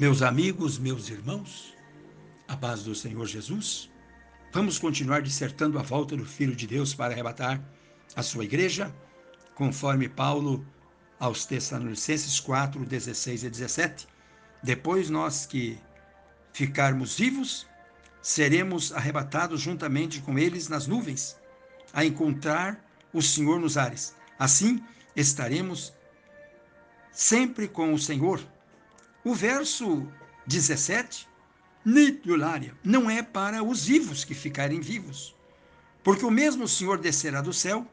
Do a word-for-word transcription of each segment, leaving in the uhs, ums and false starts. Meus amigos, meus irmãos, a paz do Senhor Jesus, vamos continuar dissertando a volta do Filho de Deus para arrebatar a sua igreja, conforme Paulo aos Tessalonicenses quatro, dezesseis e dezessete. Depois nós que ficarmos vivos, seremos arrebatados juntamente com eles nas nuvens, a encontrar o Senhor nos ares. Assim, estaremos sempre com o Senhor. O verso dezessete, nitularia, não é para os vivos que ficarem vivos, porque o mesmo Senhor descerá do céu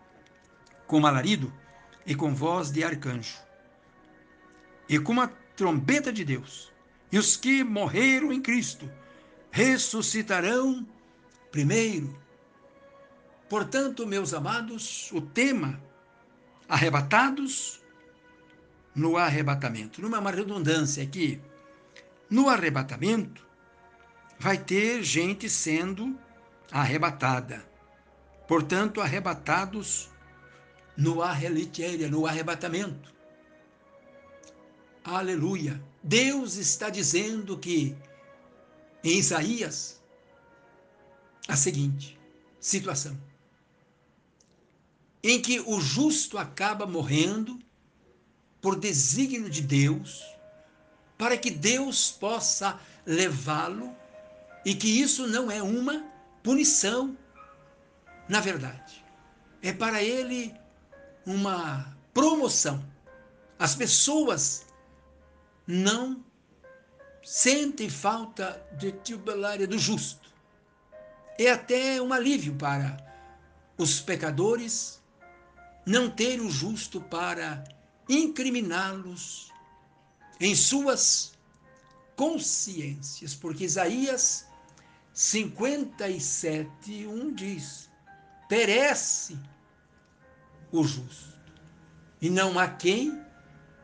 com alarido e com voz de arcanjo, e com a trombeta de Deus, e os que morreram em Cristo ressuscitarão primeiro. Portanto, meus amados, o tema, arrebatados no arrebatamento. Numa uma redundância aqui, no arrebatamento vai ter gente sendo arrebatada. Portanto, arrebatados no arrelitéria, no arrebatamento. Aleluia! Deus está dizendo que em Isaías a seguinte situação, em que o justo acaba morrendo por desígnio de Deus, para que Deus possa levá-lo, e que isso não é uma punição, na verdade. É para ele uma promoção. As pessoas não sentem falta de tutelária do justo. É até um alívio para os pecadores não ter o justo para incriminá-los em suas consciências, porque Isaías cinquenta e sete, um diz: perece o justo, e não há quem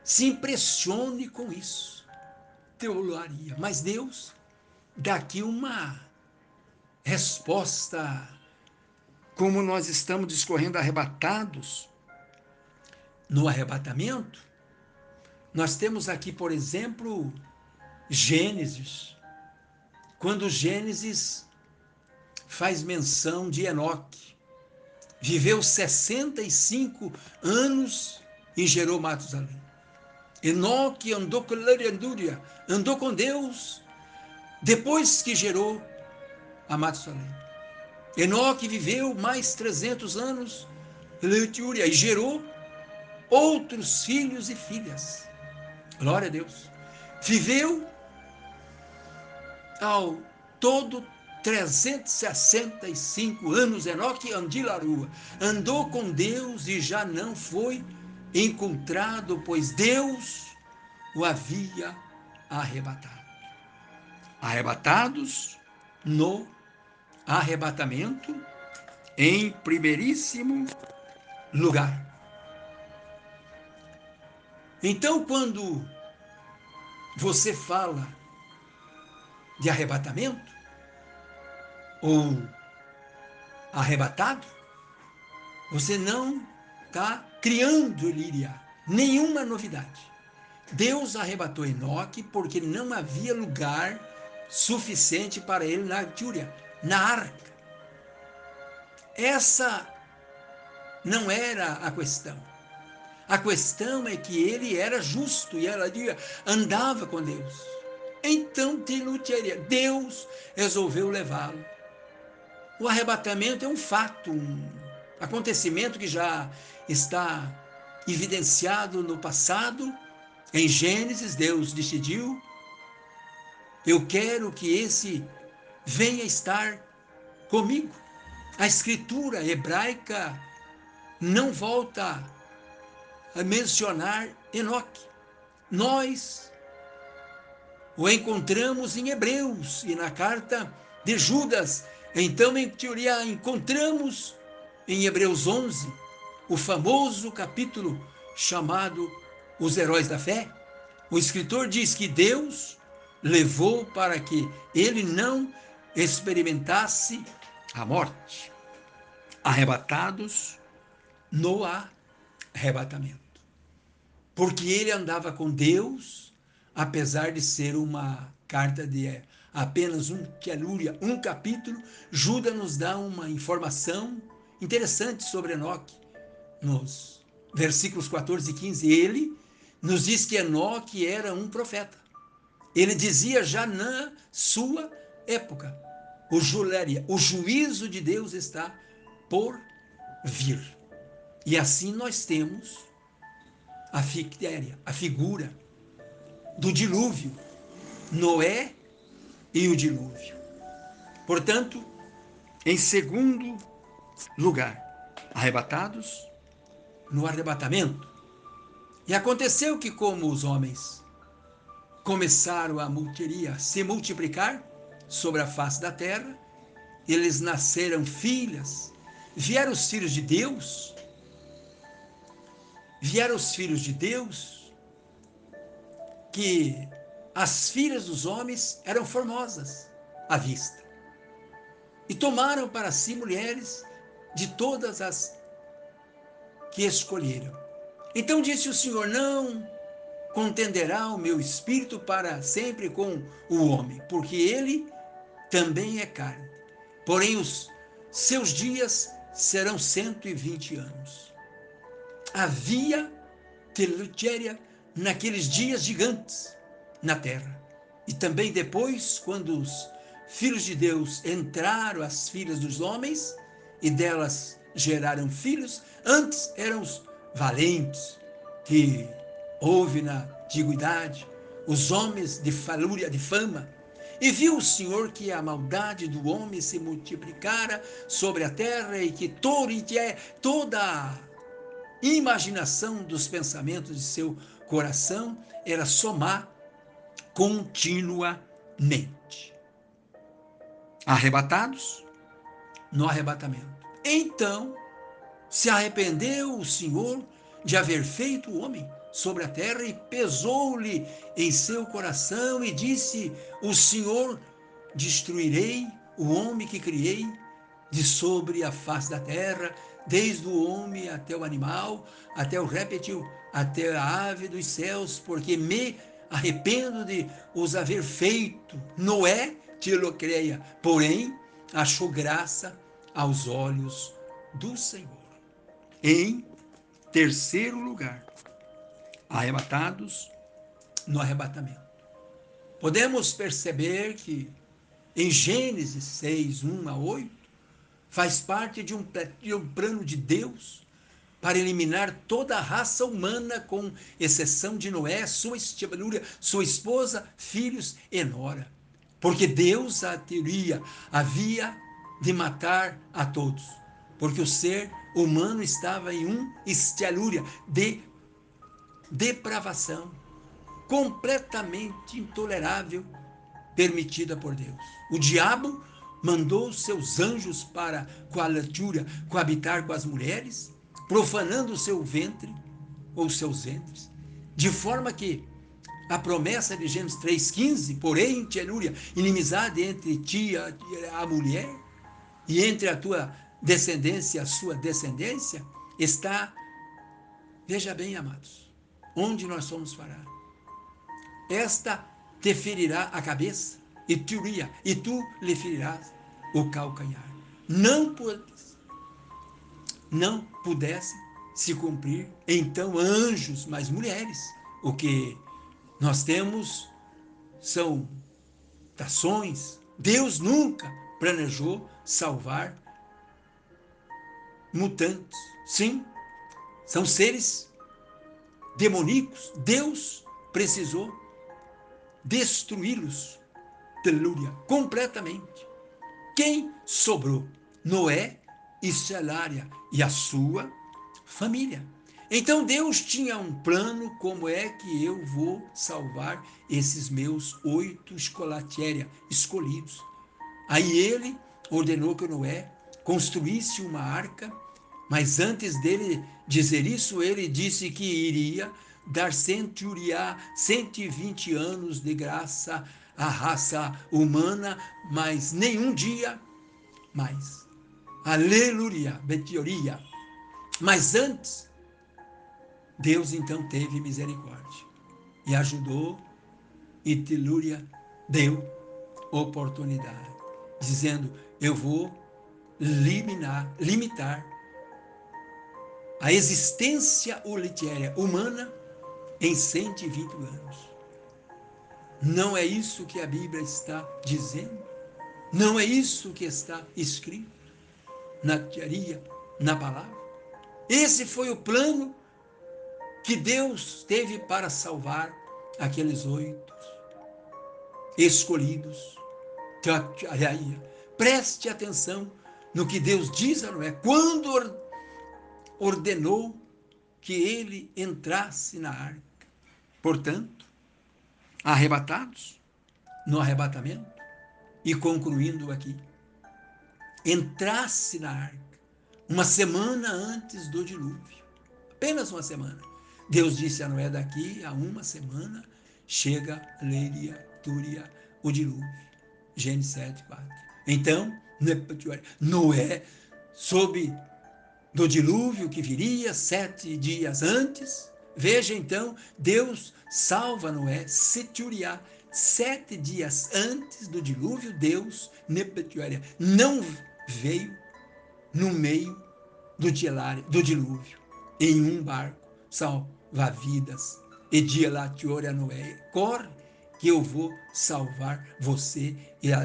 se impressione com isso. Teologia. Mas Deus dá aqui uma resposta, como nós estamos discorrendo arrebatados no arrebatamento. Nós temos aqui, por exemplo, Gênesis, quando Gênesis faz menção de Enoque. Viveu sessenta e cinco anos e gerou Matusalém. Enoque andou com Leriandúria, andou com Deus depois que gerou a Matusalém. Enoque viveu mais trezentos anos Leriandúria, e gerou outros filhos e filhas. Glória a Deus. Viveu ao todo trezentos e sessenta e cinco anos Enoque Andilarua. Andou com Deus e já não foi encontrado, pois Deus o havia arrebatado. Arrebatados no arrebatamento em primeiríssimo lugar. Então, quando você fala de arrebatamento, ou arrebatado, você não está criando, Líria, nenhuma novidade. Deus arrebatou Enoque porque não havia lugar suficiente para ele na Artúria, na arca. Essa não era a questão. A questão é que ele era justo e ela andava com Deus. Então, Deus resolveu levá-lo. O arrebatamento é um fato, um acontecimento que já está evidenciado no passado. Em Gênesis, Deus decidiu: eu quero que esse venha estar comigo. A escritura hebraica não volta a mencionar Enoque. Nós o encontramos em Hebreus e na carta de Judas. Então, em teoria, encontramos em Hebreus onze, o famoso capítulo chamado Os Heróis da Fé. O escritor diz que Deus levou para que ele não experimentasse a morte. Arrebatados no arrebatamento. Porque ele andava com Deus, apesar de ser uma carta de apenas um, que alúria, um capítulo, Judas nos dá uma informação interessante sobre Enoque, nos versículos quatorze e quinze. Ele nos diz que Enoque era um profeta. Ele dizia já na sua época, o, juléria, o juízo de Deus está por vir. E assim nós temos a fictéria, a figura do dilúvio, Noé e o dilúvio. Portanto, em segundo lugar, arrebatados no arrebatamento. E aconteceu que, como os homens começaram a multeria, se multiplicar sobre a face da terra, eles nasceram filhas, vieram os filhos de Deus, vieram os filhos de Deus, que as filhas dos homens eram formosas à vista, e tomaram para si mulheres de todas as que escolheram. Então disse o Senhor: não contenderá o meu espírito para sempre com o homem, porque ele também é carne, porém os seus dias serão cento e vinte anos. Havia telutéria naqueles dias gigantes na terra, e também depois, quando os filhos de Deus entraram as filhas dos homens, e delas geraram filhos. Antes eram os valentes, que houve na antiguidade, os homens de falúria, de fama. E viu o Senhor que a maldade do homem se multiplicara sobre a terra, e que toda a imaginação dos pensamentos de seu coração era só má continuamente. Arrebatados no arrebatamento. Então se arrependeu o Senhor de haver feito o homem sobre a terra, e pesou-lhe em seu coração, e disse o Senhor: destruirei o homem que criei de sobre a face da terra, desde o homem até o animal, até o réptil, até a ave dos céus, porque me arrependo de os haver feito. Noé trilocreia, porém achou graça aos olhos do Senhor. Em terceiro lugar, arrebatados no arrebatamento. Podemos perceber que em Gênesis seis, um a oito, faz parte de um, de um plano de Deus para eliminar toda a raça humana, com exceção de Noé, sua, sua esposa, filhos e nora, porque Deus a teria, havia de matar a todos, porque o ser humano estava em um estelúria de depravação completamente intolerável, permitida por Deus. O diabo mandou seus anjos para coalatura, coabitar com as mulheres, profanando o seu ventre, ou seus ventres, de forma que a promessa de Gênesis três, quinze, porém, telúria, inimizade entre ti e a mulher, e entre a tua descendência e a sua descendência, está, veja bem, amados, onde nós somos parar. Esta te ferirá a cabeça, e tu, e tu lhe ferirás o calcanhar. Não podes não pudesse se cumprir, então anjos, mas mulheres. O que nós temos são tações. Deus nunca planejou salvar mutantes. Sim, são seres demoníacos. Deus precisou destruí-los, telúria, completamente. Quem sobrou? Noé e Selária e a sua família. Então Deus tinha um plano: como é que eu vou salvar esses meus oito escolatéria escolhidos? Aí ele ordenou que Noé construísse uma arca, mas antes dele dizer isso, ele disse que iria dar cento e vinte anos de graça à raça humana, mas nenhum dia mais. Aleluia, Betioria. Mas antes, Deus então teve misericórdia e ajudou e Telúria deu oportunidade, dizendo, eu vou liminar, limitar a existência olitéria humana em cento e vinte anos. Não é isso que a Bíblia está dizendo? Não é isso que está escrito na teoria, na palavra? Esse foi o plano que Deus teve para salvar aqueles oito escolhidos. Preste atenção no que Deus diz a Noé, quando ordenou que ele entrasse na arca. Portanto, arrebatados no arrebatamento, e concluindo aqui, entrasse na arca uma semana antes do dilúvio, apenas uma semana. Deus disse a Noé, daqui a uma semana chega Leiria, Túria, o dilúvio. Gênesis sete, quatro. Então, Noé soube do dilúvio que viria sete dias antes. Veja então, Deus salva Noé, Setúriá, sete dias antes do dilúvio. Deus, Nepetuéria, não veio no meio do dilúvio, em um barco, salva-vidas, e Dielatiora Noé, corre que eu vou salvar você e a,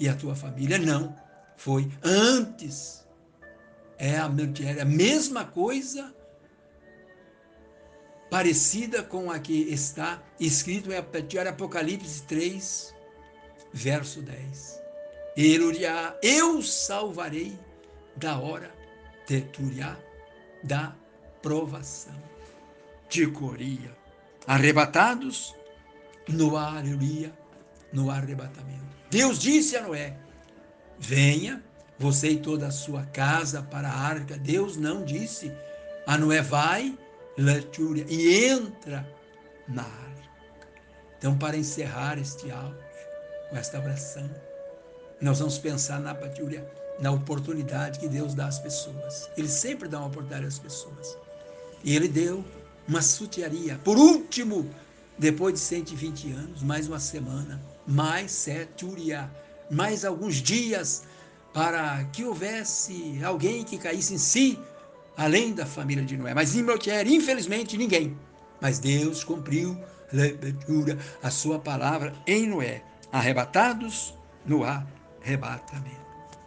e a tua família. Não, foi antes. É a, a mesma coisa, parecida com a que está escrito em Apocalipse três, verso dez. Eluriá, eu salvarei da hora, Teturiá, da provação. Ticoria, arrebatados no aleluia, no arrebatamento. Deus disse a Noé, venha, você e toda a sua casa para a arca. Deus não disse a Noé, vai, Letúria, e entra na arca. Então, para encerrar este áudio, com esta oração, nós vamos pensar na Petúria, na oportunidade que Deus dá às pessoas. Ele sempre dá uma oportunidade às pessoas. E ele deu uma sutiaria. Por último, depois de cento e vinte anos, mais uma semana, mais Setúriá, mais alguns dias, para que houvesse alguém que caísse em si, além da família de Noé. Mas infelizmente ninguém. Mas Deus cumpriu a sua palavra em Noé. Arrebatados no arrebatamento.